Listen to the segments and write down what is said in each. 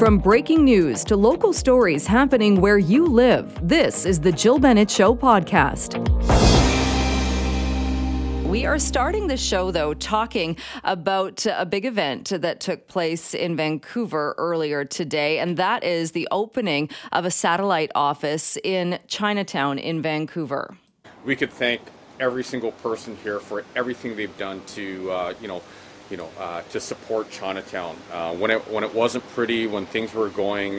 From breaking news to local stories happening where you live, this is the Jill Bennett Show podcast. We are starting the show, though, talking about a big event that took place in Vancouver earlier today, and that is the opening of a satellite office in Chinatown in Vancouver. We could thank every single person here for everything they've done to, to support Chinatown. When it wasn't pretty, when things were going,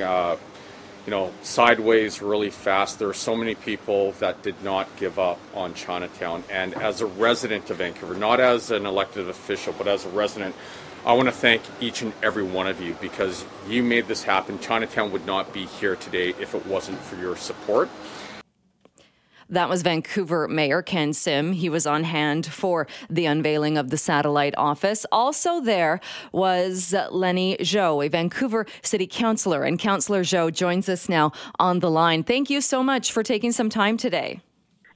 sideways really fast, there are so many people that did not give up on Chinatown. And as a resident of Vancouver, not as an elected official, but as a resident, I want to thank each and every one of you because you made this happen. Chinatown would not be here today if it wasn't for your support. That was Vancouver Mayor Ken Sim. He was on hand for the unveiling of the satellite office. Also there was Lenny Zhou, a Vancouver City Councillor. And Councillor Zhou joins us now on the line. Thank you so much for taking some time today.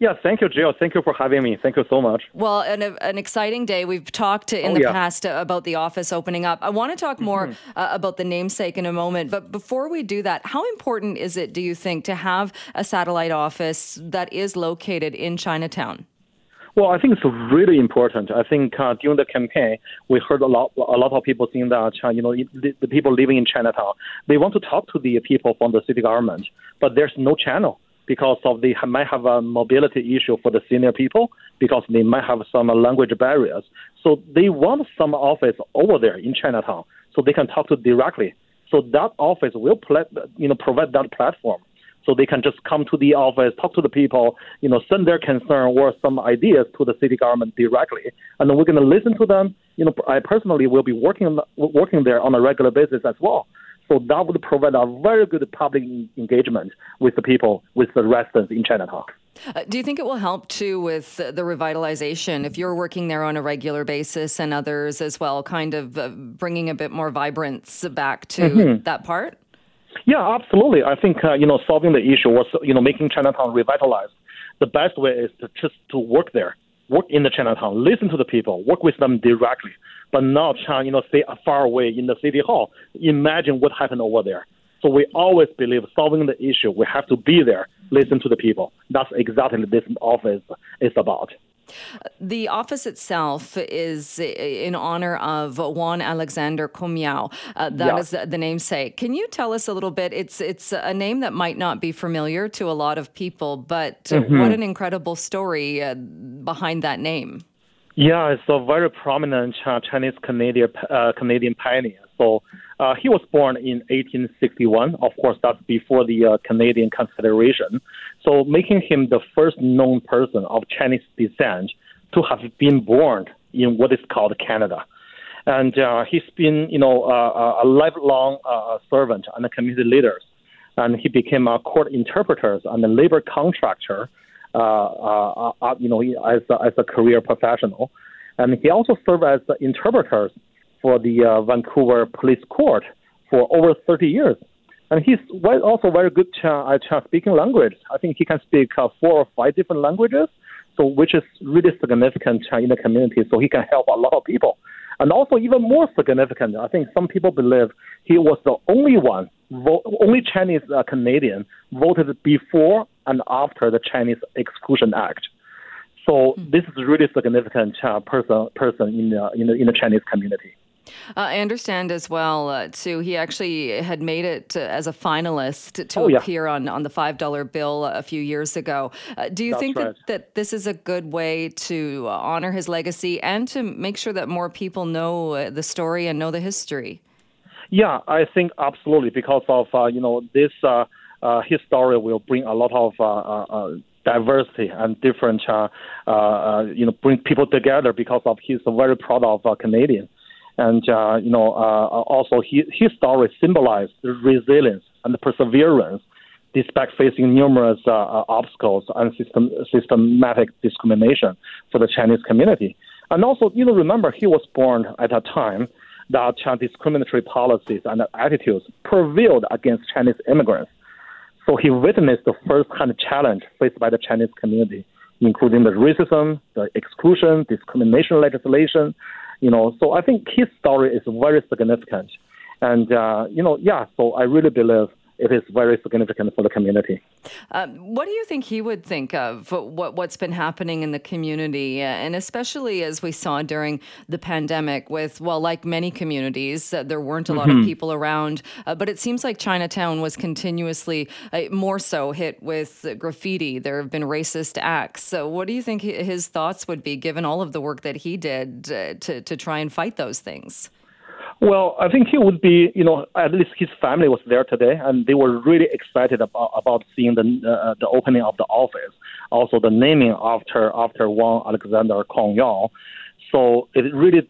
Yeah, thank you, Jill. Thank you for having me. Thank you so much. Well, an exciting day. We've talked in the past about the office opening up. I want to talk more about the namesake in a moment. But before we do that, how important is it, do you think, to have a satellite office that is located in Chinatown? Well, I think it's really important. I think during the campaign, we heard a lot of people saying that the people living in Chinatown, they want to talk to the people from the city government, but there's no channel. Because of they might have a mobility issue for the senior people, because they might have some language barriers. So they want some office over there in Chinatown, so they can talk to directly. So that office will provide that platform, so they can just come to the office, talk to the people, send their concern or some ideas to the city government directly, and then we're going to listen to them. I personally will be working there on a regular basis as well. So that would provide a very good public engagement with the people, with the residents in Chinatown. Do you think it will help, too, with the revitalization, if you're working there on a regular basis and others as well, kind of bringing a bit more vibrance back to that part? Yeah, absolutely. I think, solving the issue or, making Chinatown revitalized, the best way is to just to work there. Work in the Chinatown, listen to the people, work with them directly, but not stay far away in the city hall. Imagine what happened over there. So we always believe solving the issue, we have to be there, listen to the people. That's exactly what this office is about. The office itself is in honor of Won Alexander Cumyow. That is the namesake. Can you tell us a little bit? It's a name that might not be familiar to a lot of people, but what an incredible story behind that name. Yeah, it's a very prominent Chinese-Canadian pioneer. So he was born in 1861. Of course, that's before the Canadian Confederation. So making him the first known person of Chinese descent to have been born in what is called Canada. And he's been, a lifelong servant and a community leader. And he became a court interpreter and a labor contractor, as a career professional. And he also served as the interpreter for the Vancouver Police Court for over 30 years. And he's also very good at speaking language. I think he can speak 4 or 5 different languages, so which is really significant in the community, so he can help a lot of people. And also even more significant, I think some people believe he was the only Chinese Canadian voted before and after the Chinese Exclusion Act. So this is really significant person in the Chinese community. I understand as well, too, he actually had made it as a finalist to appear on the $5 bill a few years ago. Do you think that this is a good way to honor his legacy and to make sure that more people know the story and know the history? Yeah, I think absolutely, because of, this his story will bring a lot of diversity and different, bring people together because of he's very proud of Canadian. And, also his story symbolized resilience and perseverance despite facing numerous obstacles and systematic discrimination for the Chinese community. And also, remember, he was born at a time that discriminatory policies and attitudes prevailed against Chinese immigrants. So he witnessed the first-hand challenge faced by the Chinese community, including the racism, the exclusion, discrimination legislation. So I think his story is very significant. And, so I really believe it is very significant for the community. What do you think he would think of what's been happening in the community, and especially as we saw during the pandemic with, well, like many communities, there weren't a lot of people around, but it seems like Chinatown was continuously more so hit with graffiti. There have been racist acts. So what do you think his thoughts would be, given all of the work that he did to try and fight those things? Well, I think he would be, at least his family was there today, and they were really excited about seeing the opening of the office, also the naming after Won Alexander Cumyow. So it really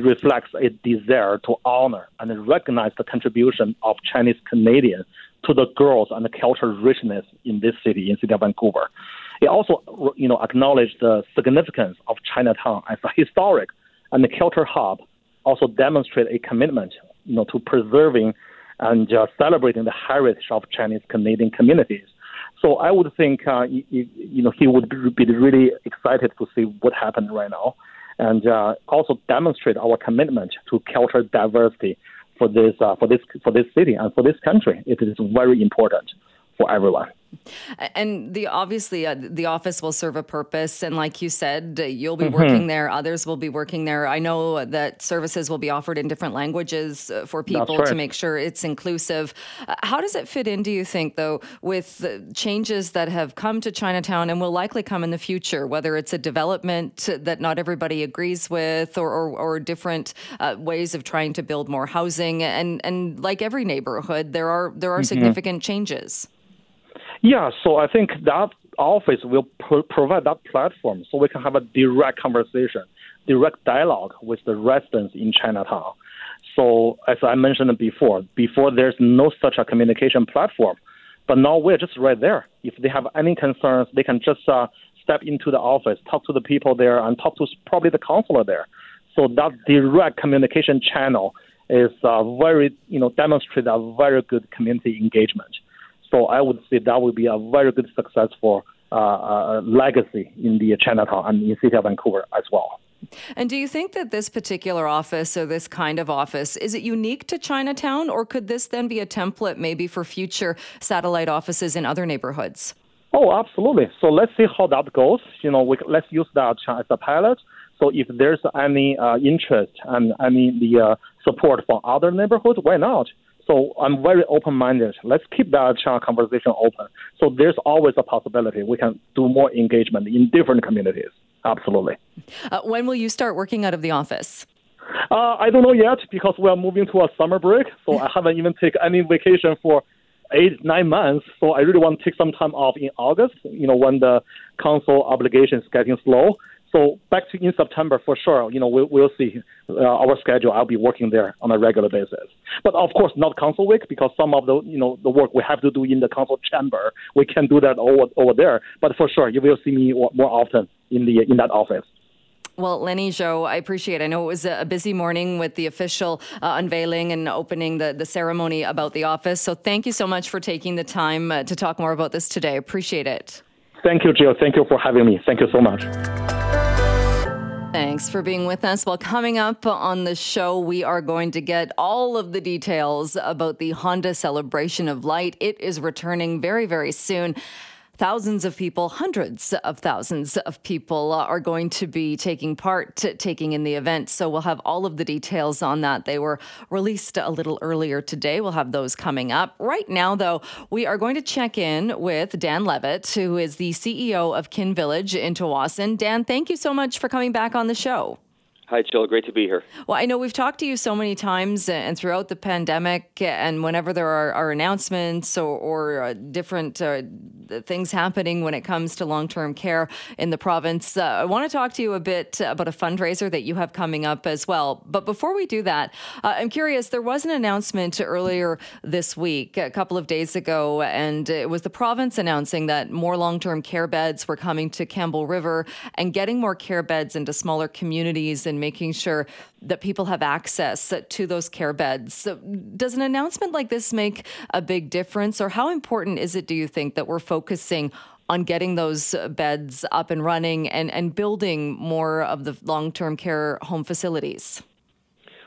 reflects a desire to honor and recognize the contribution of Chinese Canadians to the growth and the cultural richness in this city, in City of Vancouver. It also, acknowledged the significance of Chinatown as a historic and a cultural hub. Also demonstrate a commitment, to preserving and celebrating the heritage of Chinese Canadian communities. So I would think, he would be really excited to see what happened right now, and also demonstrate our commitment to cultural diversity for this city and for this country. It is very important for everyone. And the office will serve a purpose. And like you said, you'll be working there. Others will be working there. I know that services will be offered in different languages for people to make sure it's inclusive. How does it fit in, do you think, though, with the changes that have come to Chinatown and will likely come in the future, whether it's a development that not everybody agrees with or different ways of trying to build more housing? And like every neighborhood, there are significant changes. Yeah, so I think that office will provide that platform so we can have a direct dialogue with the residents in Chinatown. So as I mentioned before there's no such a communication platform, but now we're just right there. If they have any concerns, they can just step into the office, talk to the people there, and talk to probably the councillor there. So that direct communication channel is demonstrates a very good community engagement. So I would say that would be a very good successful legacy in the Chinatown and in the City of Vancouver as well. And do you think that this particular office, or this kind of office, is it unique to Chinatown, or could this then be a template maybe for future satellite offices in other neighborhoods? Oh, absolutely. So let's see how that goes. Let's use that as a pilot. So if there's any interest and any support from other neighborhoods, why not? So I'm very open-minded. Let's keep that conversation open. So there's always a possibility we can do more engagement in different communities. Absolutely. When will you start working out of the office? I don't know yet, because we are moving to a summer break. So I haven't even taken any vacation for 8-9 months. So I really want to take some time off in August, when the council obligation is getting slow. So back to in September for sure. We'll see our schedule. I'll be working there on a regular basis, but of course not council week, because some of the work we have to do in the council chamber, we can do that over there. But for sure, you will see me more often in that office. Well, Lenny Zhou, I appreciate it. I know it was a busy morning with the official unveiling and opening the ceremony about the office. So thank you so much for taking the time to talk more about this today. Appreciate it. Thank you, Jill. Thank you for having me. Thank you so much. Thanks for being with us. Well, coming up on the show, we are going to get all of the details about the Honda Celebration of Light. It is returning very, very soon. Hundreds of thousands of people are going to be taking in the event. So we'll have all of the details on that. They were released a little earlier today. We'll have those coming up. Right now, though, we are going to check in with Dan Levitt, who is the CEO of Kin Village in Tsawwassen. Dan, thank you so much for coming back on the show. Hi, Jill. Great to be here. Well, I know we've talked to you so many times, and throughout the pandemic, and whenever there are announcements or different things happening when it comes to long-term care in the province, I want to talk to you a bit about a fundraiser that you have coming up as well. But before we do that, I'm curious, there was an announcement earlier this week, a couple of days ago, and it was the province announcing that more long-term care beds were coming to Campbell River and getting more care beds into smaller communities and making sure that people have access to those care beds. So does an announcement like this make a big difference, or how important is it, do you think, that we're focusing on getting those beds up and running and building more of the long-term care home facilities?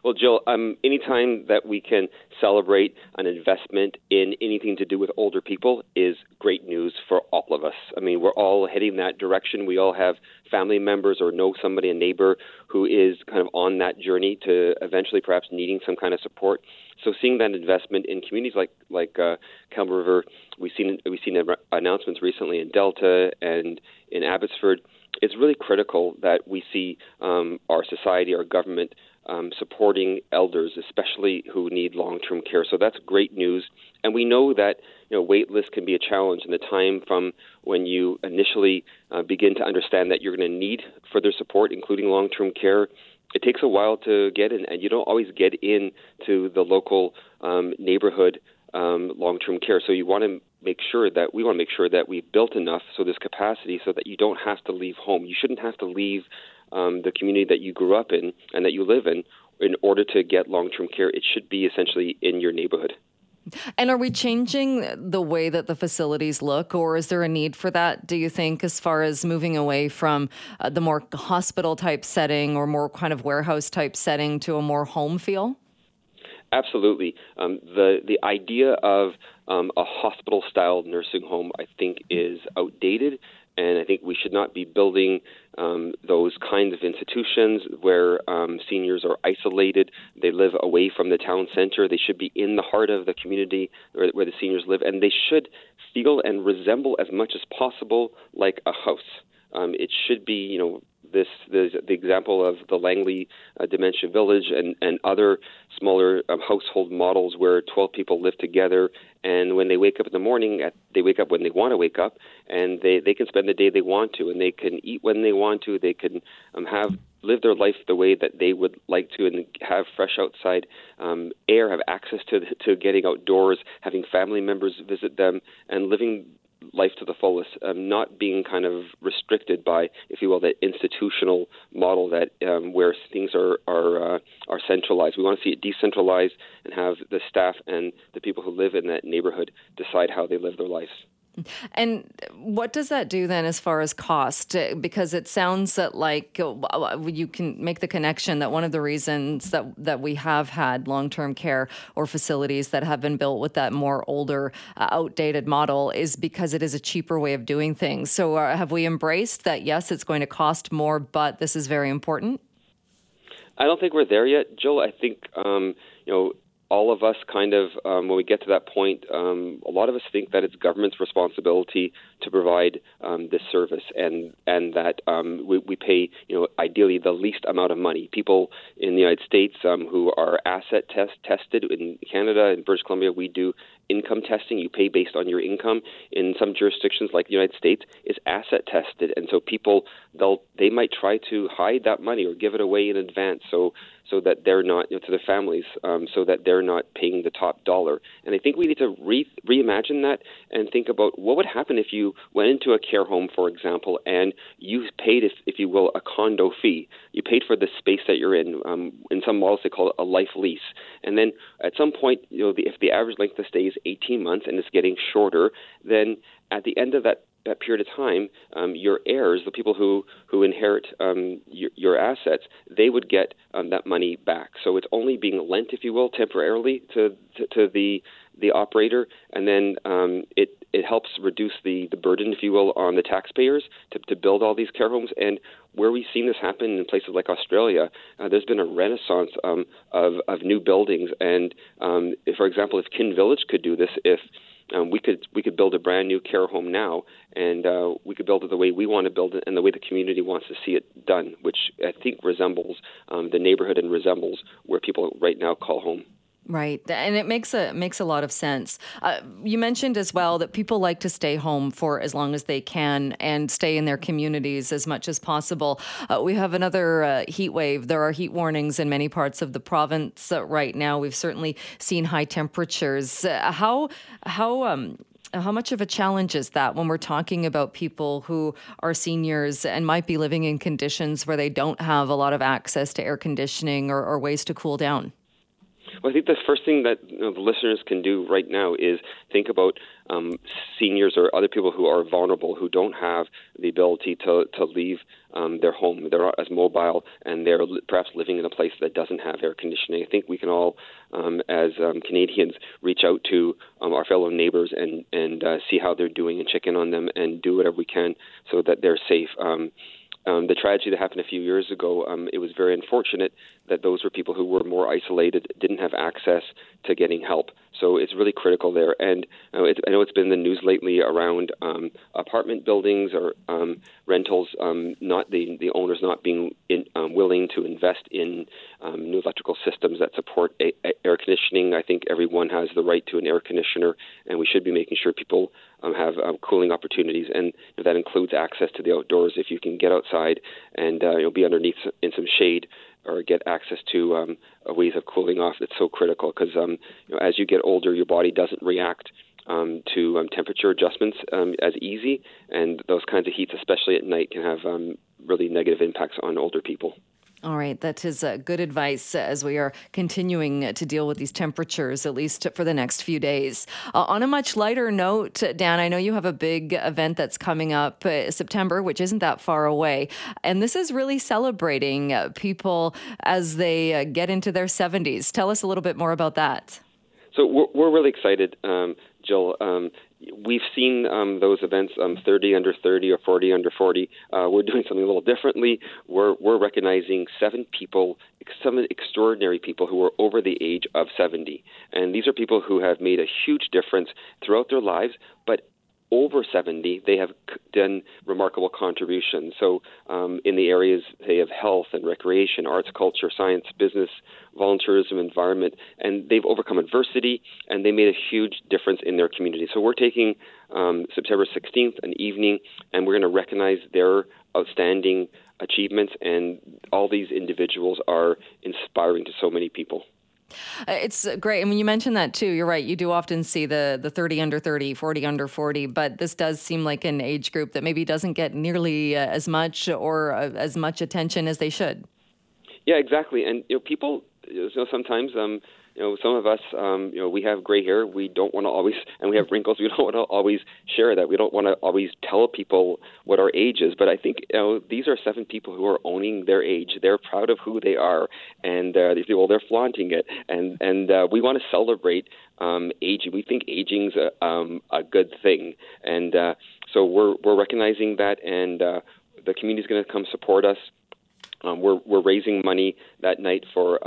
Well, Jill, anytime that we can celebrate an investment in anything to do with older people is great news for all of us. I mean, we're all heading that direction. We all have family members or know somebody, a neighbor, who is kind of on that journey to eventually perhaps needing some kind of support. So seeing that investment in communities like Campbell River, we've seen announcements recently in Delta and in Abbotsford. It's really critical that we see our society, our government, supporting elders, especially who need long-term care. So that's great news. And we know that wait lists can be a challenge, in the time from when you initially begin to understand that you're going to need further support, including long-term care. It takes a while to get in, and you don't always get in to the local neighborhood long-term care. So we want to make sure that we've built enough so there's capacity so that you don't have to leave home. You shouldn't have to leave the community that you grew up in and that you live in order to get long-term care. It should be essentially in your neighborhood. And are we changing the way that the facilities look, or is there a need for that, do you think, as far as moving away from the more hospital-type setting or more kind of warehouse-type setting to a more home feel? Absolutely. The idea of a hospital-style nursing home, I think, is outdated. And I think we should not be building those kinds of institutions where seniors are isolated. They live away from the town center. They should be in the heart of the community where the seniors live. And they should feel and resemble as much as possible like a house. It should be, the example of the Langley Dementia Village and other smaller household models where 12 people live together, and when they wake up in the morning, they wake up when they want to wake up, and they can spend the day they want to, and they can eat when they want to, they can live their life the way that they would like to, and have fresh outside air, have access to getting outdoors, having family members visit them, and living life to the fullest, not being kind of restricted by, if you will, that institutional model that where things are centralized. We want to see it decentralized and have the staff and the people who live in that neighborhood decide how they live their lives. And what does that do then as far as cost? Because it sounds that you can make the connection that one of the reasons that we have had long-term care or facilities that have been built with that more older, outdated model is because it is a cheaper way of doing things. So have we embraced that, yes, it's going to cost more, but this is very important? I don't think we're there yet, Jill. I think, all of us kind of, when we get to that point, a lot of us think that it's government's responsibility to provide this service, and that we pay, ideally the least amount of money. People in the United States who are asset tested, in Canada, in British Columbia, we do income testing. You pay based on your income. In some jurisdictions, like the United States, it's asset tested, and so people they might try to hide that money or give it away in advance, so that they're not, to their families, so that they're not paying the top dollar. And I think we need to reimagine that and think about what would happen if you went into a care home, for example, and you paid, if you will, a condo fee. You paid for the space that you're in. In some models, they call it a life lease. And then at some point, if the average length of stay is 18 months and it's getting shorter, then at the end of that period of time, your heirs, the people who inherit your assets, they would get that money back. So it's only being lent, if you will, temporarily to the operator, and then it helps reduce the burden, if you will, on the taxpayers to build all these care homes. And where we've seen this happen in places like Australia, there's been a renaissance of new buildings. And, for example, if Kin Village could do this, if we could build a brand new care home now, and we could build it the way we want to build it and the way the community wants to see it done, which I think resembles the neighborhood and resembles where people right now call home. Right. And it makes a lot of sense. You mentioned as well that people like to stay home for as long as they can and stay in their communities as much as possible. We have another heat wave. There are heat warnings in many parts of the province right now. We've certainly seen high temperatures. How much of a challenge is that when we're talking about people who are seniors and might be living in conditions where they don't have a lot of access to air conditioning or ways to cool down? Well, I think the first thing that the listeners can do right now is think about seniors or other people who are vulnerable, who don't have the ability to leave their home. They're not as mobile, and they're perhaps living in a place that doesn't have air conditioning. I think we can all, as Canadians, reach out to our fellow neighbors and see how they're doing and check in on them and do whatever we can so that they're safe. The tragedy that happened a few years ago, it was very unfortunate that those were people who were more isolated, didn't have access to getting help. So it's really critical there. And I know it's been in the news lately around apartment buildings or rentals, not the owners not being willing to invest in new electrical systems that support air conditioning. I think everyone has the right to an air conditioner, and we should be making sure people have cooling opportunities. And that includes access to the outdoors. If you can get outside and you'll be underneath in some shade, or get access to ways of cooling off, that's so critical because as you get older, your body doesn't react to temperature adjustments as easy, and those kinds of heats, especially at night, can have really negative impacts on older people. All right, that is good advice as we are continuing to deal with these temperatures, at least for the next few days. On a much lighter note, Dan, I know you have a big event that's coming up September, which isn't that far away. And this is really celebrating people as they get into their 70s. Tell us a little bit more about that. So we're really excited, Jill. We've seen those events, 30 under 30 or 40 under 40. We're doing something a little differently. We're recognizing seven extraordinary people who are over the age of 70. And these are people who have made a huge difference throughout their lives, but over 70, they have done remarkable contributions. So in the areas, say, of health and recreation, arts, culture, science, business, volunteerism, environment, and they've overcome adversity, and they made a huge difference in their community. So we're taking September 16th, an evening, and we're going to recognize their outstanding achievements, and all these individuals are inspiring to so many people. It's great. I mean, you mentioned that too. You're right. You do often see the 30 under 30, 40 under 40, but this does seem like an age group that maybe doesn't get nearly as much or as much attention as they should. Yeah, exactly. And people, sometimes some of us, we have gray hair. We don't want to always, and we have wrinkles. We don't want to always share that. We don't want to always tell people what our age is. But I think these are seven people who are owning their age. They're proud of who they are, and they're flaunting it. And we want to celebrate aging. We think aging's a good thing, and so we're recognizing that, and the community's going to come support us. We're raising money that night for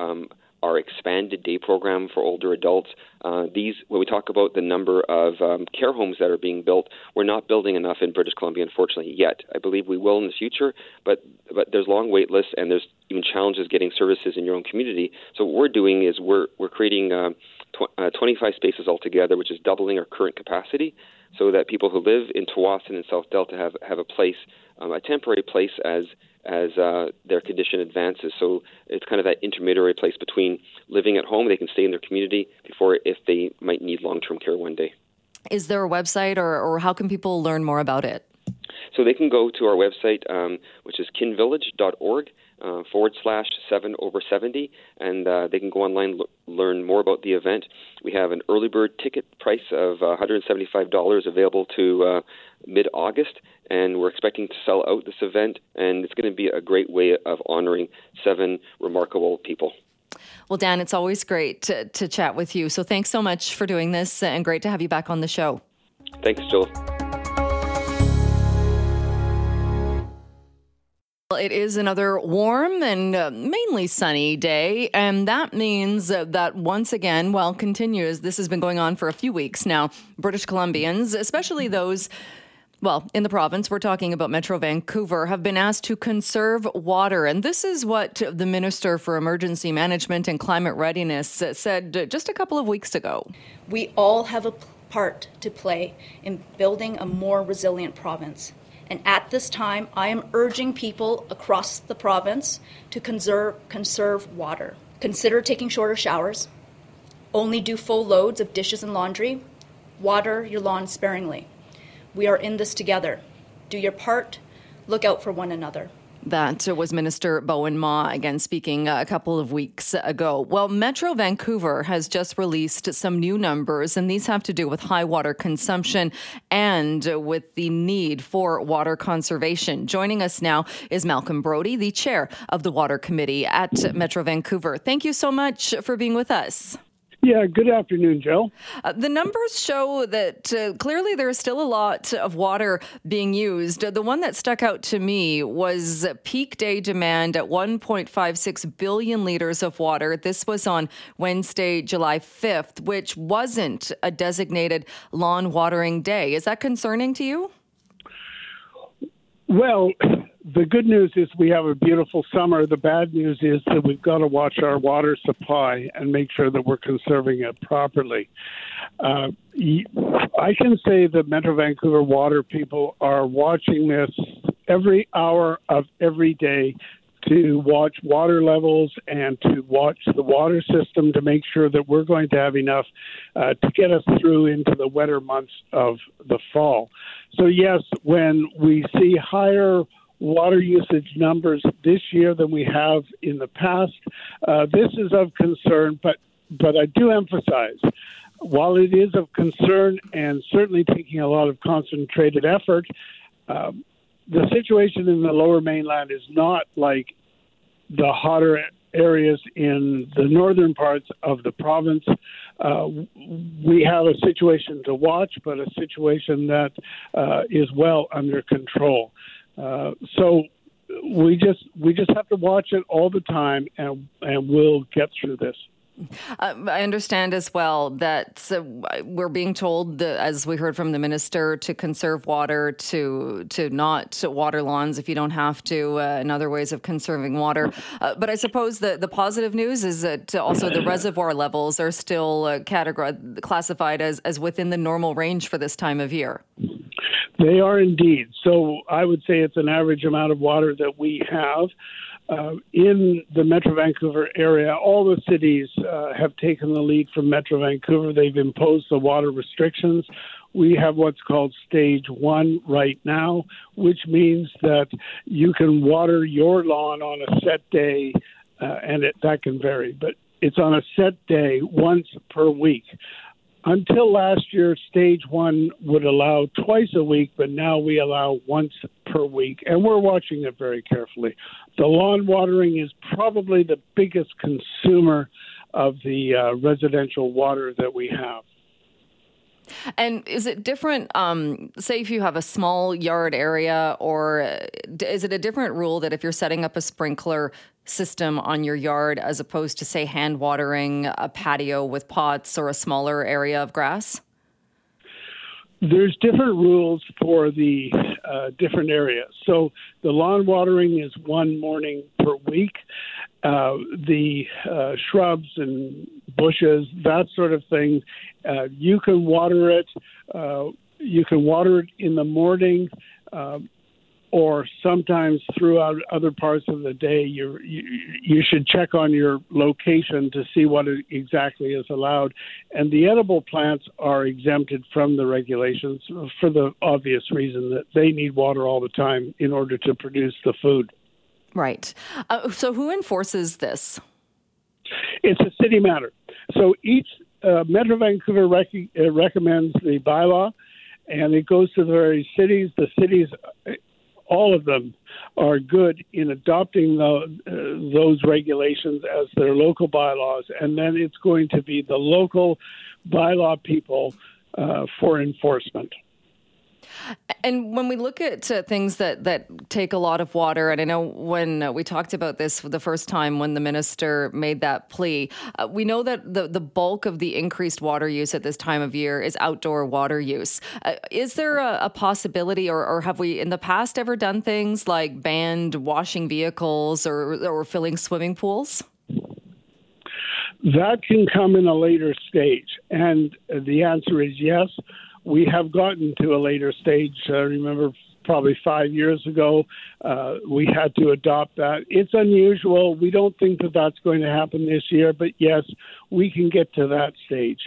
our expanded day program for older adults. When we talk about the number of care homes that are being built, we're not building enough in British Columbia, unfortunately, yet. I believe we will in the future, but there's long wait lists, and there's even challenges getting services in your own community. So what we're doing is we're creating 25 spaces altogether, which is doubling our current capacity, so that people who live in Tsawwassen and South Delta have a place, a temporary place as their condition advances. So it's kind of that intermediary place between living at home, they can stay in their community, before if they might need long-term care one day. Is there a website or how can people learn more about it? So they can go to our website, which is kinvillage.org. /7/70, and they can go online, learn more about the event. We have an early bird ticket price of $175 available to mid-August, and we're expecting to sell out this event, and it's going to be a great way of honoring seven remarkable people. Well, Dan, it's always great to chat with you, so thanks so much for doing this, and great to have you back on the show. Thanks, Jill. It is another warm and mainly sunny day, and that means that once again, continues, this has been going on for a few weeks now, British Columbians, especially those in the province, we're talking about Metro Vancouver, have been asked to conserve water. And this is what the Minister for Emergency Management and Climate Readiness said just a couple of weeks ago. We all have a part to play in building a more resilient province. And at this time, I am urging people across the province to conserve water. Consider taking shorter showers. Only do full loads of dishes and laundry. Water your lawn sparingly. We are in this together. Do your part. Look out for one another. That was Minister Bowen Ma, again, speaking a couple of weeks ago. Well, Metro Vancouver has just released some new numbers, and these have to do with high water consumption and with the need for water conservation. Joining us now is Malcolm Brodie, the chair of the Water Committee at Metro Vancouver. Thank you so much for being with us. Yeah, good afternoon, Jill. The numbers show that clearly there is still a lot of water being used. The one that stuck out to me was peak day demand at 1.56 billion litres of water. This was on Wednesday, July 5th, which wasn't a designated lawn watering day. Is that concerning to you? Well, the good news is we have a beautiful summer. The bad news is that we've got to watch our water supply and make sure that we're conserving it properly. I can say that Metro Vancouver water people are watching this every hour of every day to watch water levels and to watch the water system to make sure that we're going to have enough to get us through into the wetter months of the fall. So yes, when we see higher water usage numbers this year than we have in the past, this is of concern, but I do emphasize, while it is of concern and certainly taking a lot of concentrated effort, the situation in the Lower Mainland is not like the hotter areas in the northern parts of the province. We have a situation to watch, but a situation that is well under control. So we just have to watch it all the time, and we'll get through this. I understand as well that we're being told, as we heard from the minister, to conserve water, to not water lawns if you don't have to, and other ways of conserving water. But I suppose the positive news is that also the reservoir levels are still classified as within the normal range for this time of year. They are indeed. So I would say it's an average amount of water that we have. In the Metro Vancouver area, all the cities have taken the lead from Metro Vancouver. They've imposed the water restrictions. We have what's called stage one right now, which means that you can water your lawn on a set day, and that can vary, but it's on a set day once per week. Until last year, stage one would allow twice a week, but now we allow once per week, and we're watching it very carefully. The lawn watering is probably the biggest consumer of the residential water that we have. And is it different, say if you have a small yard area, or is it a different rule that if you're setting up a sprinkler system on your yard as opposed to, say, hand watering a patio with pots or a smaller area of grass? There's different rules for the different areas. So the lawn watering is one morning per week. The shrubs and bushes, that sort of thing, you can water it. You can water it in the morning, or sometimes throughout other parts of the day. You should check on your location to see what exactly is allowed. And the edible plants are exempted from the regulations for the obvious reason that they need water all the time in order to produce the food. Right. So who enforces this? It's a city matter. So each Metro Vancouver recommends the bylaw, and it goes to the various cities. The cities, all of them, are good in adopting those regulations as their local bylaws, and then it's going to be the local bylaw people for enforcement. And when we look at things that take a lot of water, and I know when we talked about this the first time when the minister made that plea, we know that the bulk of the increased water use at this time of year is outdoor water use. Is there a possibility, or have we in the past ever done things like banned washing vehicles or filling swimming pools? That can come in a later stage, and the answer is yes. We have gotten to a later stage. I remember probably 5 years ago, we had to adopt that. It's unusual. We don't think that that's going to happen this year, but yes, we can get to that stage.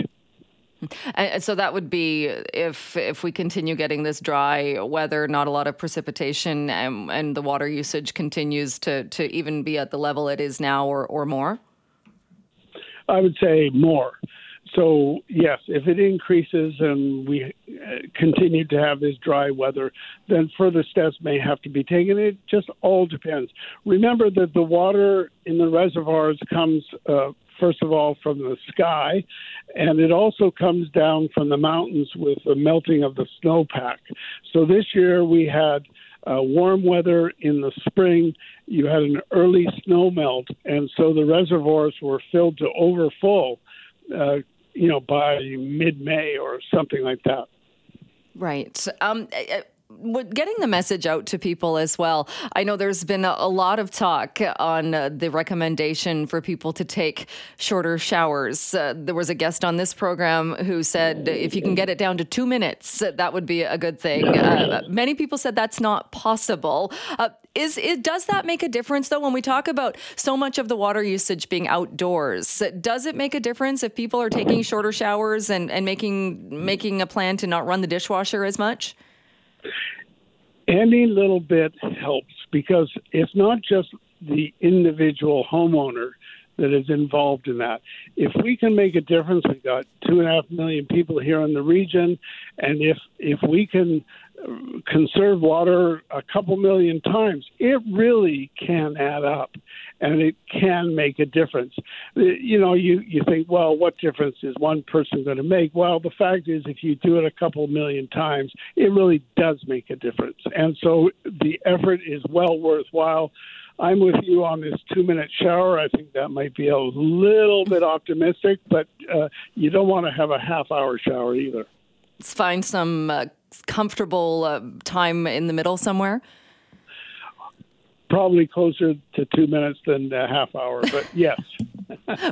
And so that would be if we continue getting this dry weather, not a lot of precipitation, and the water usage continues to even be at the level it is now or more? I would say more. So, yes, if it increases and we continue to have this dry weather, then further steps may have to be taken. It just all depends. Remember that the water in the reservoirs comes, first of all, from the sky, and it also comes down from the mountains with the melting of the snowpack. So this year we had warm weather in the spring. You had an early snow melt, and so the reservoirs were filled to overfull, by mid-May or something like that. Right. Getting the message out to people as well. I know there's been a lot of talk on the recommendation for people to take shorter showers. There was a guest on this program who said if you can get it down to 2 minutes, that would be a good thing. Many people said that's not possible. Does that make a difference, though, when we talk about so much of the water usage being outdoors? Does it make a difference if people are taking shorter showers and making a plan to not run the dishwasher as much? Any little bit helps, because it's not just the individual homeowner that is involved in that. If we can make a difference, we've got 2.5 million people here in the region, and if we can conserve water a couple million times, it really can add up, and it can make a difference. You know, you think, well, what difference is one person going to make? Well, the fact is, if you do it a couple million times, it really does make a difference. And so the effort is well worthwhile. I'm with you on this 2-minute shower. I think that might be a little bit optimistic, but you don't want to have a half-hour shower either. Let's find some comfortable time in the middle somewhere. Probably closer to 2 minutes than a half hour, but yes.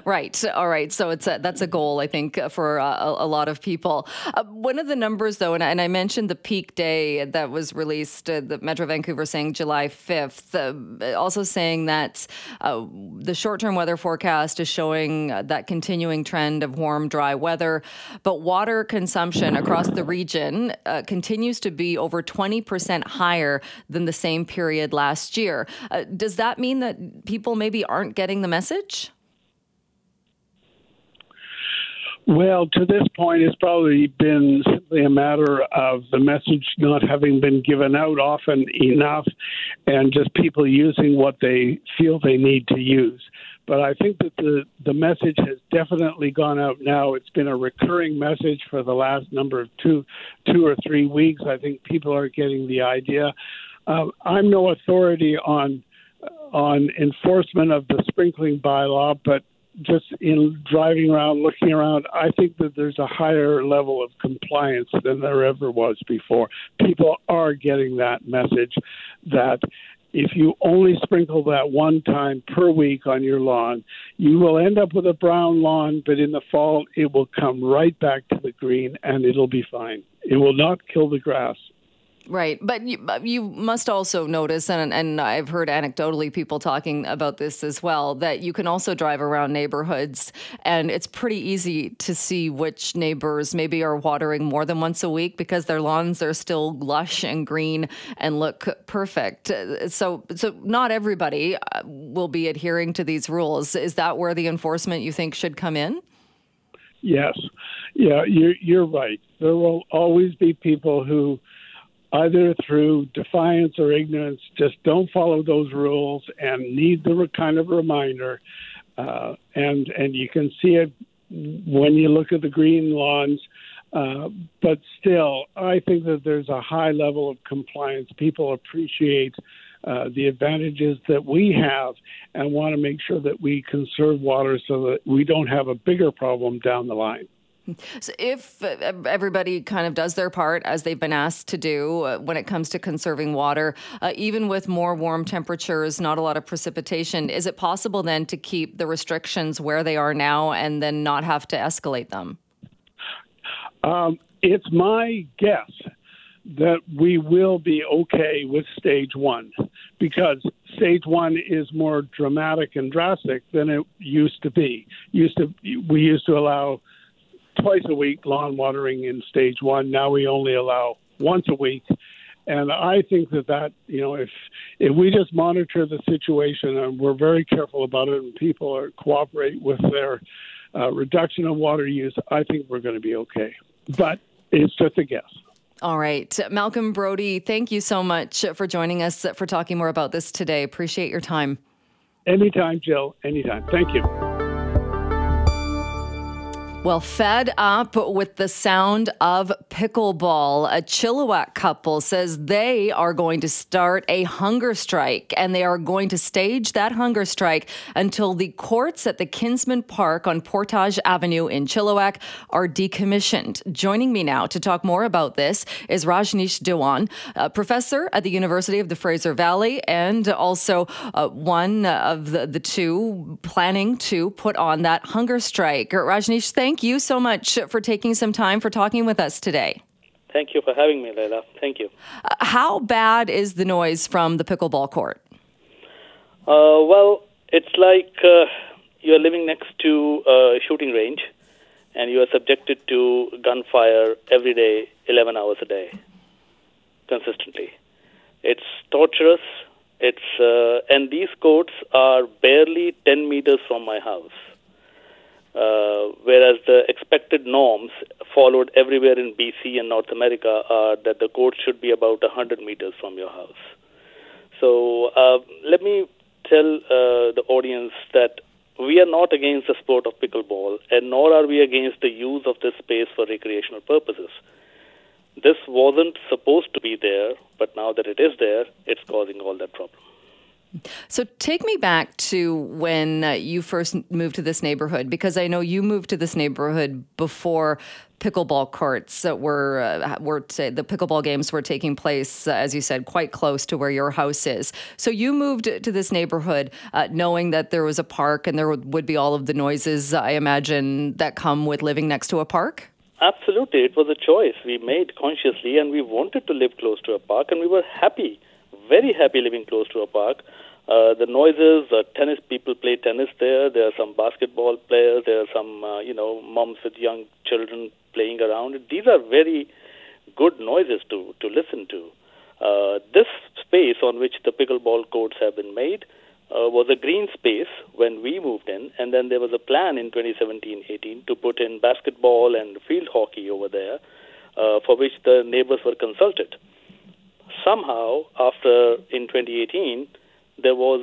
Right. All right. So that's a goal, I think, for a lot of people. One of the numbers, though, and I mentioned the peak day that was released, the Metro Vancouver saying July 5th, also saying that the short-term weather forecast is showing that continuing trend of warm, dry weather. But water consumption across the region continues to be over 20% higher than the same period last year. Does that mean that people maybe aren't getting the message? Well, to this point, it's probably been simply a matter of the message not having been given out often enough and just people using what they feel they need to use. But I think that the message has definitely gone out now. It's been a recurring message for the last number of two or three weeks. I think people are getting the idea. I'm no authority on enforcement of the sprinkling bylaw, but just in driving around, looking around, I think that there's a higher level of compliance than there ever was before. People are getting that message that if you only sprinkle that one time per week on your lawn, you will end up with a brown lawn, but in the fall, it will come right back to the green and it'll be fine. It will not kill the grass. Right. But you must also notice, and I've heard anecdotally people talking about this as well, that you can also drive around neighborhoods and it's pretty easy to see which neighbors maybe are watering more than once a week because their lawns are still lush and green and look perfect. So not everybody will be adhering to these rules. Is that where the enforcement you think should come in? Yes. Yeah, you're right. There will always be people who either through defiance or ignorance, just don't follow those rules and need the kind of reminder. And you can see it when you look at the green lawns. But still, I think that there's a high level of compliance. People appreciate the advantages that we have and want to make sure that we conserve water so that we don't have a bigger problem down the line. So if everybody kind of does their part, as they've been asked to do when it comes to conserving water, even with more warm temperatures, not a lot of precipitation, is it possible then to keep the restrictions where they are now and then not have to escalate them? It's my guess that we will be okay with stage one, because stage one is more dramatic and drastic than it used to be. We used to allow twice a week lawn watering in stage one. Now we only allow once a week. And I think that, you know, if we just monitor the situation and we're very careful about it and people are, cooperate with their reduction of water use, I think we're going to be okay. But it's just a guess. All right. Malcolm Brodie, thank you so much for joining us, for talking more about this today. Appreciate your time. Anytime, Jill. Anytime. Thank you. Well, fed up with the sound of pickleball, a Chilliwack couple says they are going to start a hunger strike, and they are going to stage that hunger strike until the courts at the Kinsman Park on Portage Avenue in Chilliwack are decommissioned. Joining me now to talk more about this is Rajneesh Dewan, a professor at the University of the Fraser Valley, and also one of the two planning to put on that hunger strike. Rajneesh, thank you so much for taking some time for talking with us today. Thank you for having me, Leila. Thank you. How bad is the noise from the pickleball court? Well, it's like you're living next to a shooting range and you are subjected to gunfire every day, 11 hours a day, consistently. It's torturous. It's and these courts are barely 10 meters from my house. Whereas the expected norms followed everywhere in BC and North America are that the court should be about 100 meters from your house. So let me tell the audience that we are not against the sport of pickleball, and nor are we against the use of this space for recreational purposes. This wasn't supposed to be there, but now that it is there, it's causing all that problem. So take me back to when you first moved to this neighborhood, because I know you moved to this neighborhood before pickleball courts the pickleball games were taking place, as you said, quite close to where your house is. So you moved to this neighborhood knowing that there was a park and there would be all of the noises, I imagine, that come with living next to a park? Absolutely. It was a choice we made consciously, and we wanted to live close to a park, and we were happy, very happy living close to a park. The noises, tennis, people play tennis there. There are some basketball players. There are some, moms with young children playing around. These are very good noises to listen to. This space on which the pickleball courts have been made was a green space when we moved in, and then there was a plan in 2017-18 to put in basketball and field hockey over there, for which the neighbors were consulted. Somehow, after in 2018, there was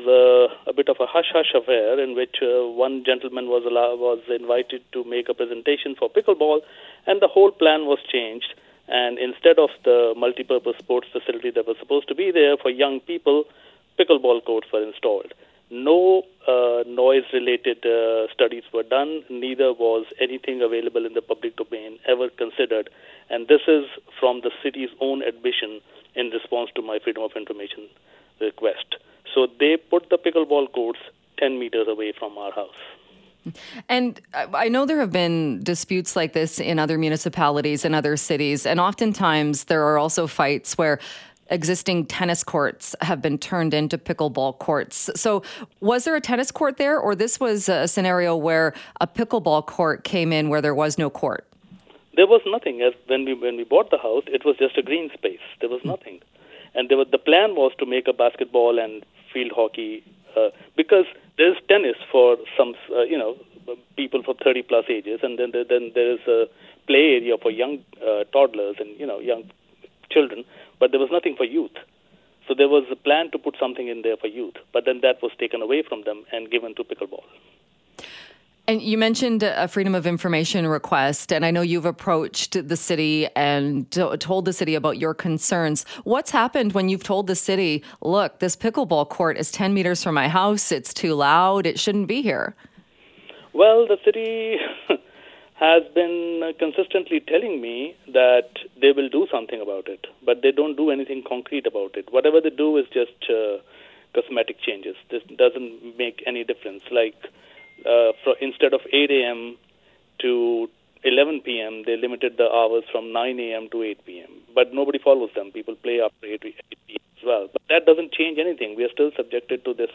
a bit of a hush-hush affair in which one gentleman was invited to make a presentation for pickleball, and the whole plan was changed. And instead of the multi-purpose sports facility that was supposed to be there for young people, pickleball courts were installed. No noise-related studies were done. Neither was anything available in the public domain ever considered. And this is from the city's own admission in response to my Freedom of Information request. So they put the pickleball courts 10 meters away from our house. And I know there have been disputes like this in other municipalities and other cities, and oftentimes there are also fights where existing tennis courts have been turned into pickleball courts. So was there a tennis court there, or this was a scenario where a pickleball court came in where there was no court? There was nothing. When we bought the house, it was just a green space. There was nothing. And the plan was to make a basketball and field hockey, because there is tennis for some, people for 30-plus ages, and then there is a play area for young toddlers and, young children, but there was nothing for youth. So there was a plan to put something in there for youth, but then that was taken away from them and given to pickleball. And you mentioned a Freedom of Information request, and I know you've approached the city and told the city about your concerns. What's happened when you've told the city, look, this pickleball court is 10 meters from my house, it's too loud, it shouldn't be here? Well, the city has been consistently telling me that they will do something about it, but they don't do anything concrete about it. Whatever they do is just cosmetic changes. This doesn't make any difference. Like, instead of 8 a.m. to 11 p.m., they limited the hours from 9 a.m. to 8 p.m. But nobody follows them. People play after 8 p.m. as well. But that doesn't change anything. We are still subjected to this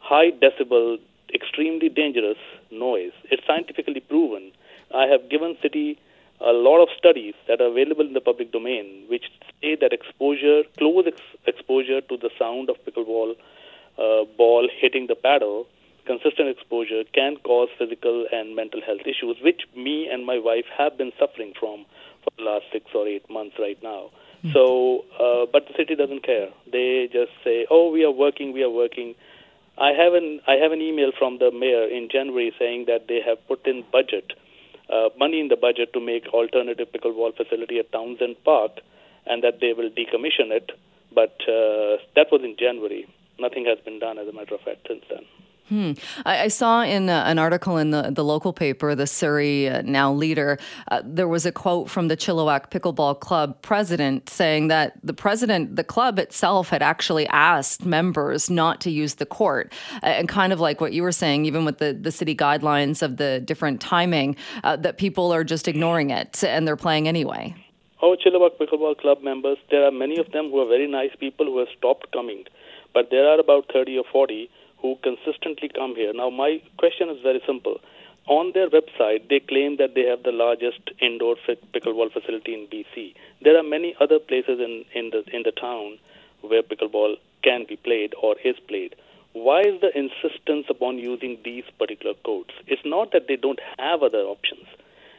high decibel, extremely dangerous noise. It's scientifically proven I have given City a lot of studies that are available in the public domain, which say that close exposure to the sound of pickleball ball hitting the paddle, consistent exposure can cause physical and mental health issues, which me and my wife have been suffering from for the last 6 or 8 months right now. Mm-hmm. So, but the city doesn't care. They just say, "Oh, we are working." I have an email from the mayor in January saying that they have put in money in the budget to make alternative pickleball facility at Townsend Park, and that they will decommission it. But that was in January. Nothing has been done, as a matter of fact, since then. I saw in an article in the local paper, the Surrey Now Leader, there was a quote from the Chilliwack Pickleball Club president saying that the club itself had actually asked members not to use the court. And kind of like what you were saying, even with the city guidelines of the different timing, that people are just ignoring it and they're playing anyway. Our Chilliwack Pickleball Club members, there are many of them who are very nice people who have stopped coming, but there are about 30 or 40 who consistently come here. Now, my question is very simple. On their website, they claim that they have the largest indoor pickleball facility in BC. There are many other places in the town where pickleball can be played or is played. Why is the insistence upon using these particular courts? It's not that they don't have other options.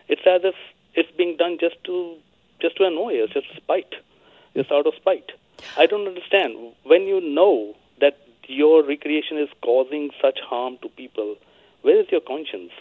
It's as if it's being done just to annoy us, just spite. It's out of spite. I don't understand. When you know that your recreation is causing such harm to people, where is your conscience?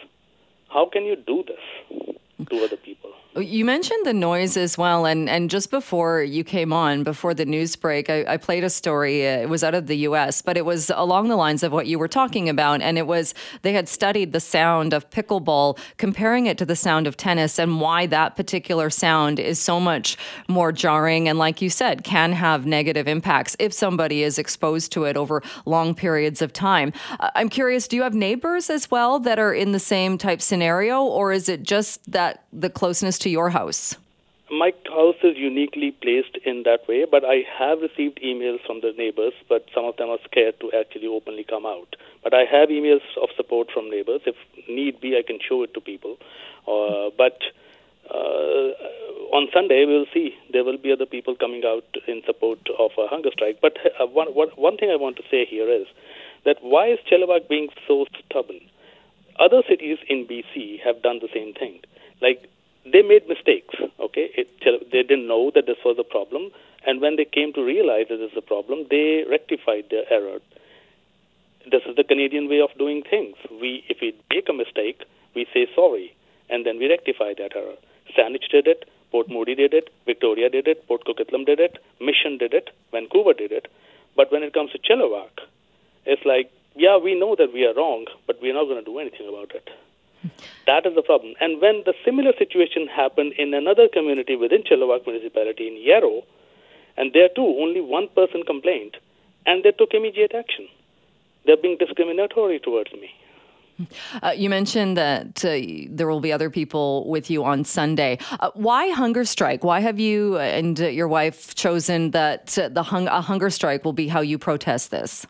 How can you do this to other people? You mentioned the noise as well, and just before you came on, before the news break, I played a story. It was out of the U.S., but it was along the lines of what you were talking about, and it was they had studied the sound of pickleball, comparing it to the sound of tennis, and why that particular sound is so much more jarring and, like you said, can have negative impacts if somebody is exposed to it over long periods of time. I'm curious, do you have neighbors as well that are in the same type scenario, or is it just that the closeness to your house? My house is uniquely placed in that way, but I have received emails from the neighbors, but some of them are scared to actually openly come out. But I have emails of support from neighbors. If need be, I can show it to people. But on Sunday, we'll see. There will be other people coming out in support of a hunger strike. But one thing I want to say here is that why is Chilliwack being so stubborn? Other cities in BC have done the same thing. Like, they made mistakes, okay? They didn't know that this was a problem, and when they came to realize that this is a problem, they rectified their error. This is the Canadian way of doing things. If we make a mistake, we say sorry, and then we rectify that error. Saanich did it, Port Moody did it, Victoria did it, Port Coquitlam did it, Mission did it, Vancouver did it. But when it comes to Chilliwack, it's like, yeah, we know that we are wrong, but we're not going to do anything about it. That is the problem. And when the similar situation happened in another community within Chilliwack municipality, in Yarrow, and there too, only one person complained, and they took immediate action. They're being discriminatory towards me. You mentioned that there will be other people with you on Sunday. Why hunger strike? Why have you and your wife chosen that a hunger strike will be how you protest this?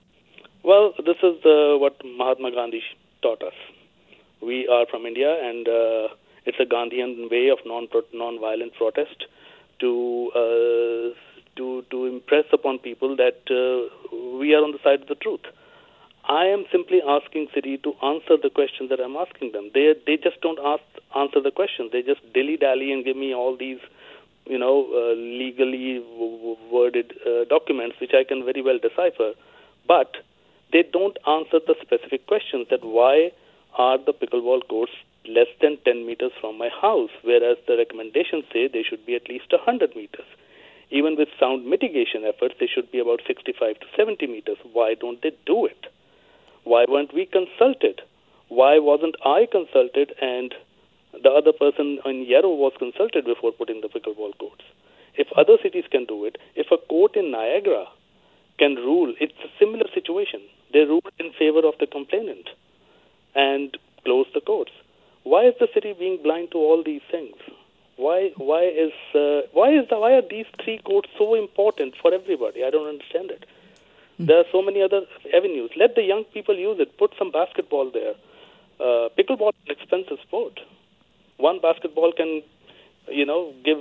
Well, this is what Mahatma Gandhi taught us. We are from India, and it's a Gandhian way of non-violent protest to impress upon people that we are on the side of the truth. I am simply asking City to answer the questions that I'm asking them. They just don't answer the questions. They just dilly-dally and give me all these, legally worded documents, which I can very well decipher. But they don't answer the specific questions that why are the pickleball courts less than 10 meters from my house, whereas the recommendations say they should be at least 100 meters. Even with sound mitigation efforts, they should be about 65 to 70 meters. Why don't they do it? Why weren't we consulted? Why wasn't I consulted and the other person in Yarrow was consulted before putting the pickleball courts? If other cities can do it, if a court in Niagara can rule, it's a similar situation. They ruled in favor of the complainant and close the courts. Why is the city being blind to all these things? Why are these three courts so important for everybody? I don't understand it. There are so many other avenues. Let the young people use it. Put some basketball there. Pickleball is an expensive sport. one basketball can, you know, give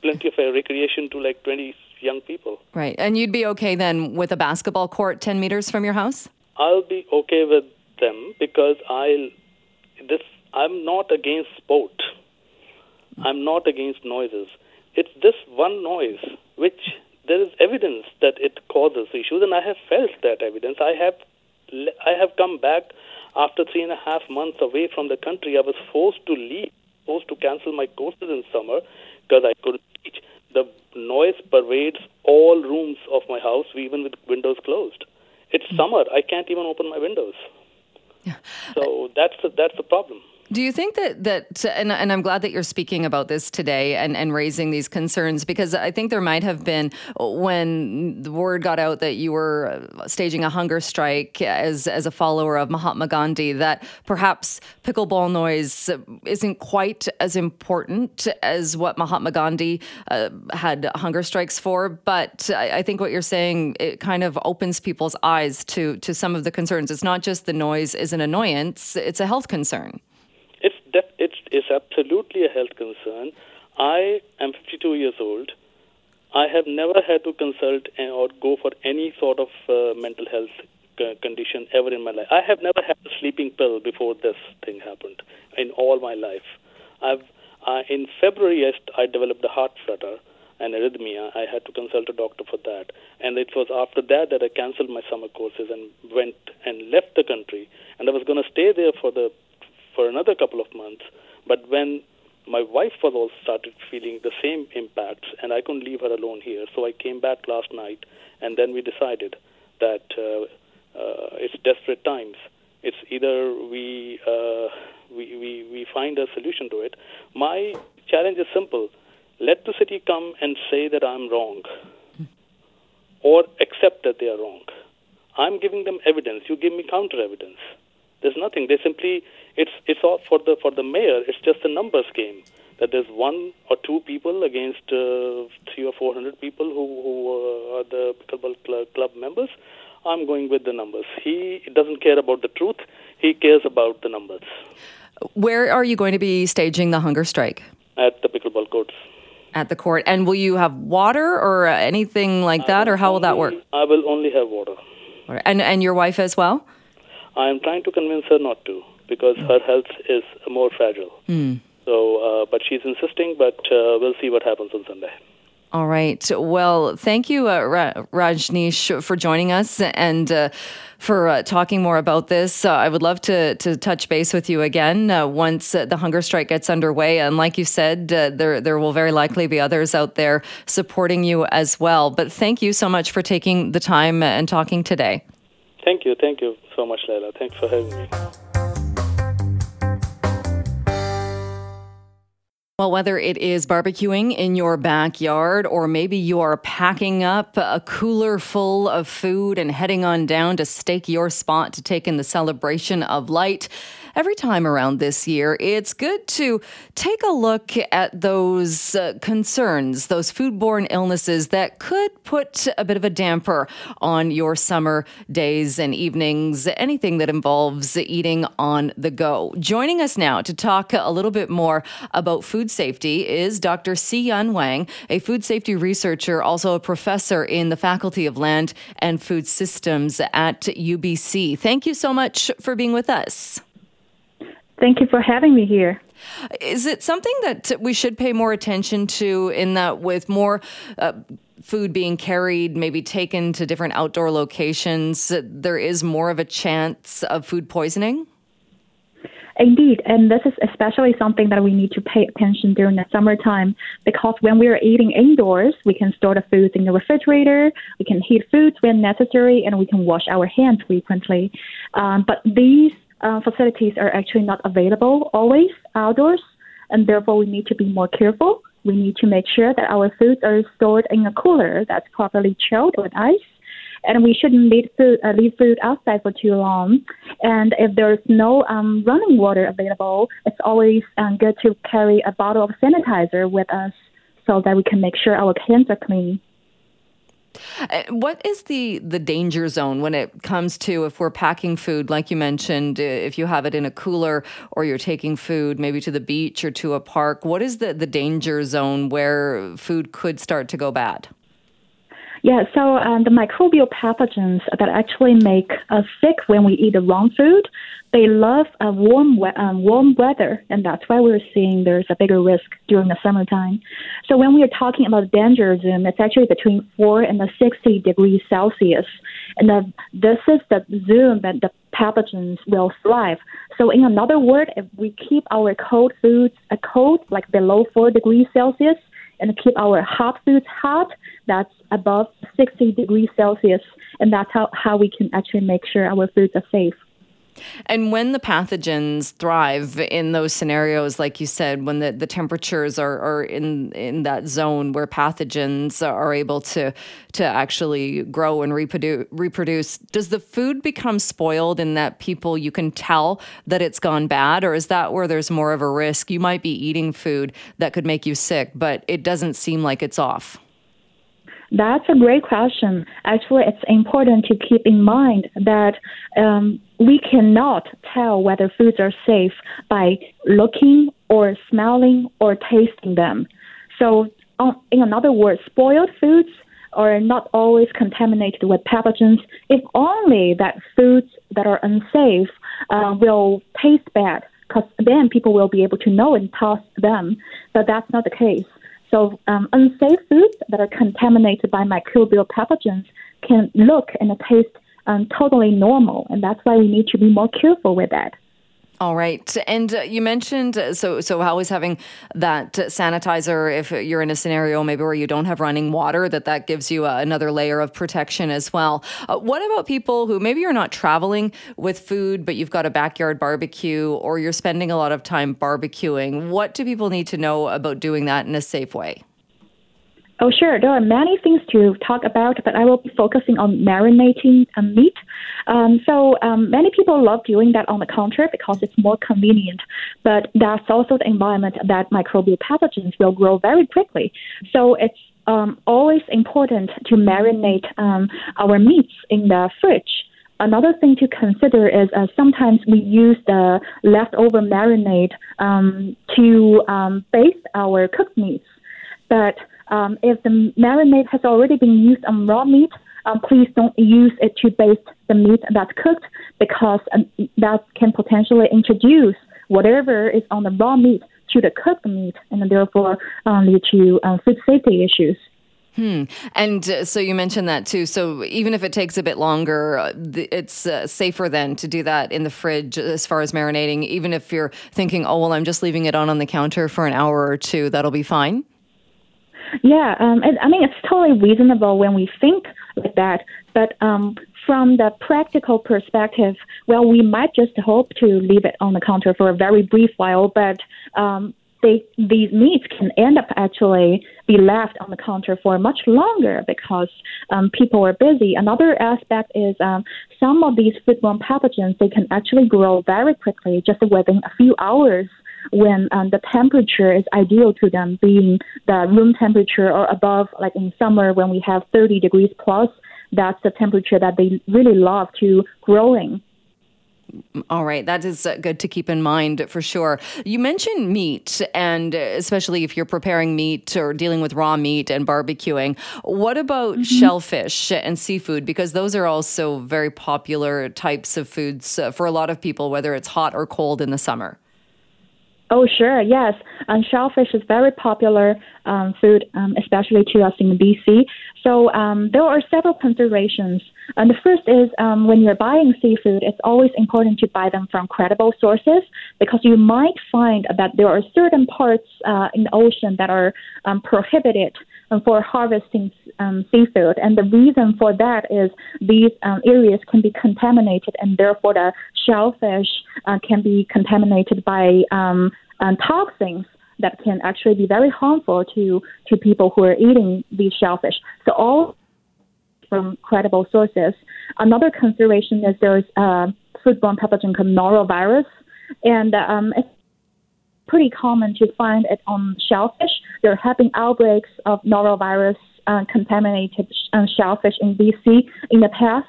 plenty of recreation to like 20 young people. Right. And you'd be okay then with a basketball court 10 meters from your house? I'll be okay with them because I'm not against sport. I'm not against noises. It's this one noise which there is evidence that it causes issues, and I have felt that evidence. I have come back after 3.5 months away from the country. I was forced to leave, forced to cancel my courses in summer because I couldn't teach. The noise pervades all rooms of my house, even with windows closed. It's summer. I can't even open my windows. Yeah. So that's the problem. Do you think that, and I'm glad that you're speaking about this today and raising these concerns, because I think there might have been, when the word got out that you were staging a hunger strike as a follower of Mahatma Gandhi, that perhaps pickleball noise isn't quite as important as what Mahatma Gandhi had hunger strikes for. But I think what you're saying, it kind of opens people's eyes to some of the concerns. It's not just the noise is an annoyance, it's a health concern. It's absolutely a health concern. I am 52 years old. I have never had to consult or go for any sort of mental health condition ever in my life. I have never had a sleeping pill before this thing happened in all my life. In February, I developed a heart flutter and arrhythmia. I had to consult a doctor for that. And it was after that I cancelled my summer courses and went and left the country. And I was going to stay there for another couple of months, but when my wife was also started feeling the same impacts, and I couldn't leave her alone here, so I came back last night, and then we decided that it's desperate times. It's either we find a solution to it. My challenge is simple: let the city come and say that I'm wrong, or accept that they are wrong. I'm giving them evidence. You give me counter evidence. There's nothing. They simply, it's all for the mayor. It's just a numbers game that there's one or two people against 300 or 400 people who are the pickleball club members. I'm going with the numbers. He doesn't care about the truth. He cares about the numbers. Where are you going to be staging the hunger strike? At the pickleball courts. At the court, and will you have water or anything like that, or how will that work? I will only have water. And your wife as well? I am trying to convince her not to, because her health is more fragile. Mm. So, but she's insisting, but we'll see what happens on Sunday. All right. Well, thank you, Rajneesh, for joining us and for talking more about this. I would love to touch base with you again once the hunger strike gets underway. And like you said, there will very likely be others out there supporting you as well. But thank you so much for taking the time and talking today. Thank you so much, Leila. Thanks for having me. Well, whether it is barbecuing in your backyard or maybe you are packing up a cooler full of food and heading on down to stake your spot to take in the Celebration of Light, every time around this year, it's good to take a look at those concerns, those foodborne illnesses that could put a bit of a damper on your summer days and evenings, anything that involves eating on the go. Joining us now to talk a little bit more about food safety is Dr. Siyun Wang, a food safety researcher, also a professor in the Faculty of Land and Food Systems at UBC. Thank you so much for being with us. Thank you for having me here. Is it something that we should pay more attention to, in that with more food being carried, maybe taken to different outdoor locations, there is more of a chance of food poisoning? Indeed, and this is especially something that we need to pay attention during the summertime, because when we are eating indoors, we can store the foods in the refrigerator, we can heat foods when necessary, and we can wash our hands frequently. But these facilities are actually not available always outdoors, and therefore we need to be more careful. We need to make sure that our foods are stored in a cooler that's properly chilled with ice, and we shouldn't leave food outside for too long. And if there's no running water available, it's always good to carry a bottle of sanitizer with us so that we can make sure our hands are clean. What is the danger zone when it comes to, if we're packing food, like you mentioned, if you have it in a cooler or you're taking food maybe to the beach or to a park, what is the danger zone where food could start to go bad? Yeah, so the microbial pathogens that actually make us sick when we eat the wrong food, they love warm weather, and that's why we're seeing there's a bigger risk during the summertime. So when we are talking about danger zone, it's actually between 4 and 60 degrees Celsius, and this is the zone that the pathogens will thrive. So in another word, if we keep our cold foods cold, like below 4 degrees Celsius, and keep our hot foods hot, that's above 60 degrees Celsius. And that's how we can actually make sure our foods are safe. And when the pathogens thrive in those scenarios, like you said, when the temperatures are in that zone where pathogens are able to actually grow and reproduce, does the food become spoiled in that people, you can tell that it's gone bad? Or is that where there's more of a risk? You might be eating food that could make you sick, but it doesn't seem like it's off. That's a great question. Actually, it's important to keep in mind that we cannot tell whether foods are safe by looking or smelling or tasting them. So, in another word, spoiled foods are not always contaminated with pathogens, if only that foods that are unsafe will taste bad, because then people will be able to know and toss them. But that's not the case. So unsafe foods that are contaminated by microbial pathogens can look and taste totally normal, and that's why we need to be more careful with that. All right. And you mentioned, so always having that sanitizer, if you're in a scenario maybe where you don't have running water, that gives you another layer of protection as well. What about people who maybe you're not traveling with food, but you've got a backyard barbecue or you're spending a lot of time barbecuing? What do people need to know about doing that in a safe way? Oh, sure. There are many things to talk about, but I will be focusing on marinating meat. So many people love doing that on the counter because it's more convenient, but that's also the environment that microbial pathogens will grow very quickly. So it's always important to marinate our meats in the fridge. Another thing to consider is sometimes we use the leftover marinade to baste our cooked meats, but if the marinade has already been used on raw meat, please don't use it to baste the meat that's cooked, because that can potentially introduce whatever is on the raw meat to the cooked meat, and therefore lead to food safety issues. And so you mentioned that too. So even if it takes a bit longer, it's safer then to do that in the fridge as far as marinating, even if you're thinking, oh, well, I'm just leaving it on the counter for an hour or two, that'll be fine? Yeah, I mean, it's totally reasonable when we think like that. But from the practical perspective, well, we might just hope to leave it on the counter for a very brief while, but these meats can end up actually be left on the counter for much longer because people are busy. Another aspect is some of these foodborne pathogens, they can actually grow very quickly, just within a few hours, when the temperature is ideal to them, being the room temperature or above, like in summer when we have 30 degrees plus, that's the temperature that they really love to grow in. All right. That is good to keep in mind for sure. You mentioned meat, and especially if you're preparing meat or dealing with raw meat and barbecuing, what about shellfish and seafood? Because those are also very popular types of foods for a lot of people, whether it's hot or cold in the summer. Oh, sure. Yes. And shellfish is very popular food, especially to us in BC. So there are several considerations. And the first is when you're buying seafood, it's always important to buy them from credible sources, because you might find that there are certain parts in the ocean that are prohibited for harvesting seafood. And the reason for that is these areas can be contaminated, and therefore the shellfish can be contaminated by toxins that can actually be very harmful to people who are eating these shellfish. So all from credible sources. Another consideration is there's a foodborne pathogen called norovirus, and it's pretty common to find it on shellfish. There have been outbreaks of norovirus contaminated shellfish in BC in the past.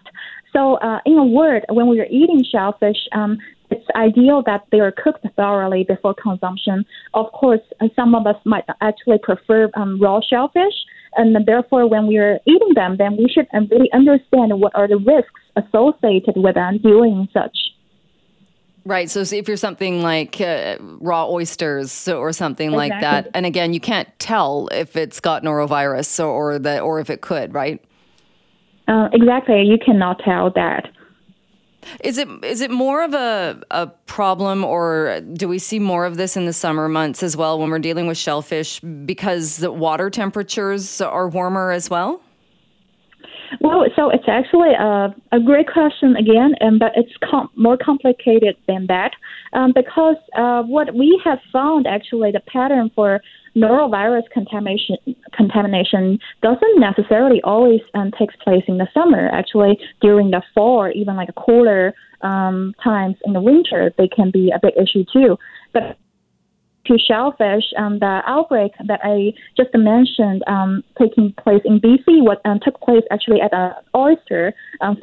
So in a word, when we are eating shellfish, it's ideal that they are cooked thoroughly before consumption. Of course, some of us might actually prefer raw shellfish, and therefore when we are eating them, then we should really understand what are the risks associated with them doing such. Right, so if you're something like raw oysters or something exactly. like that, and again, you can't tell if it's got norovirus or if it could, right? Exactly, you cannot tell that. Is it more of a problem, or do we see more of this in the summer months as well when we're dealing with shellfish because the water temperatures are warmer as well? Well, so it's actually a great question again, but it's more complicated than that because what we have found actually the pattern for norovirus contamination doesn't necessarily always takes place in the summer. Actually, during the fall or even like a cooler times in the winter, they can be a big issue too. But to shellfish, the outbreak that I just mentioned taking place in BC took place actually at an oyster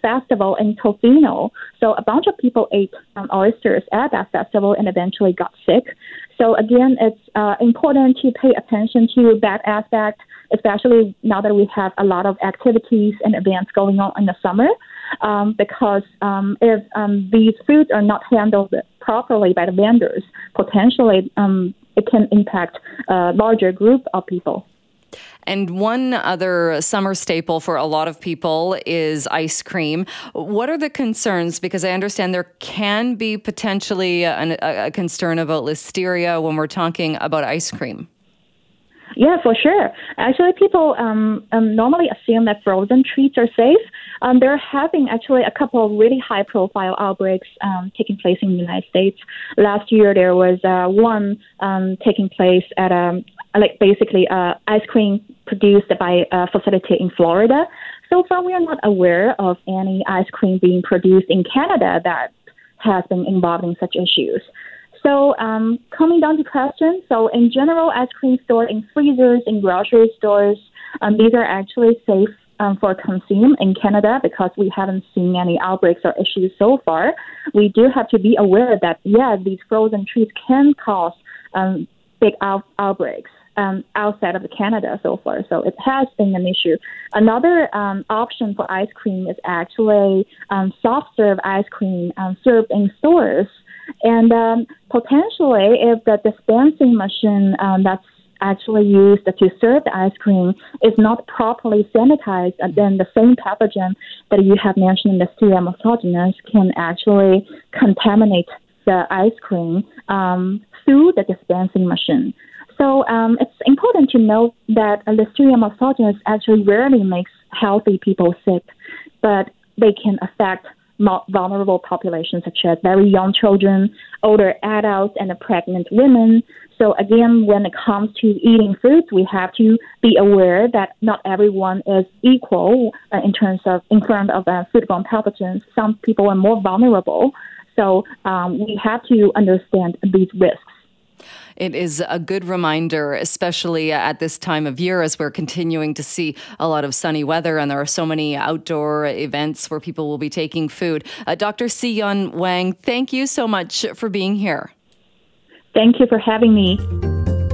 festival in Tofino. So a bunch of people ate oysters at that festival and eventually got sick. So again, it's important to pay attention to that aspect, especially now that we have a lot of activities and events going on in the summer, because if these foods are not handled properly by the vendors, potentially it can impact a larger group of people. And one other summer staple for a lot of people is ice cream. What are the concerns? Because I understand there can be potentially a concern about listeria when we're talking about ice cream. Yeah, for sure. Actually, people normally assume that frozen treats are safe. There have been actually a couple of really high-profile outbreaks taking place in the United States. Last year, there was one taking place at ice cream produced by a facility in Florida. So far, we are not aware of any ice cream being produced in Canada that has been involved in such issues. So coming down to questions, so in general, ice cream stored in freezers, in grocery stores, these are actually safe for consume in Canada because we haven't seen any outbreaks or issues so far. We do have to be aware that, these frozen treats can cause big outbreaks outside of Canada so far. So it has been an issue. Another option for ice cream is actually soft-serve ice cream served in stores. And potentially, if the dispensing machine that's actually used to serve the ice cream is not properly sanitized, then the same pathogen that you have mentioned, the Clostridium botulinum, can actually contaminate the ice cream through the dispensing machine. So it's important to note that Clostridium botulinum actually rarely makes healthy people sick, but they can affect vulnerable populations such as very young children, older adults, and pregnant women. So again, when it comes to eating foods, we have to be aware that not everyone is equal in front of foodborne pathogens. Some people are more vulnerable. So we have to understand these risks. It is a good reminder, especially at this time of year as we're continuing to see a lot of sunny weather and there are so many outdoor events where people will be taking food. Dr. Siyun Wang, thank you so much for being here. Thank you for having me.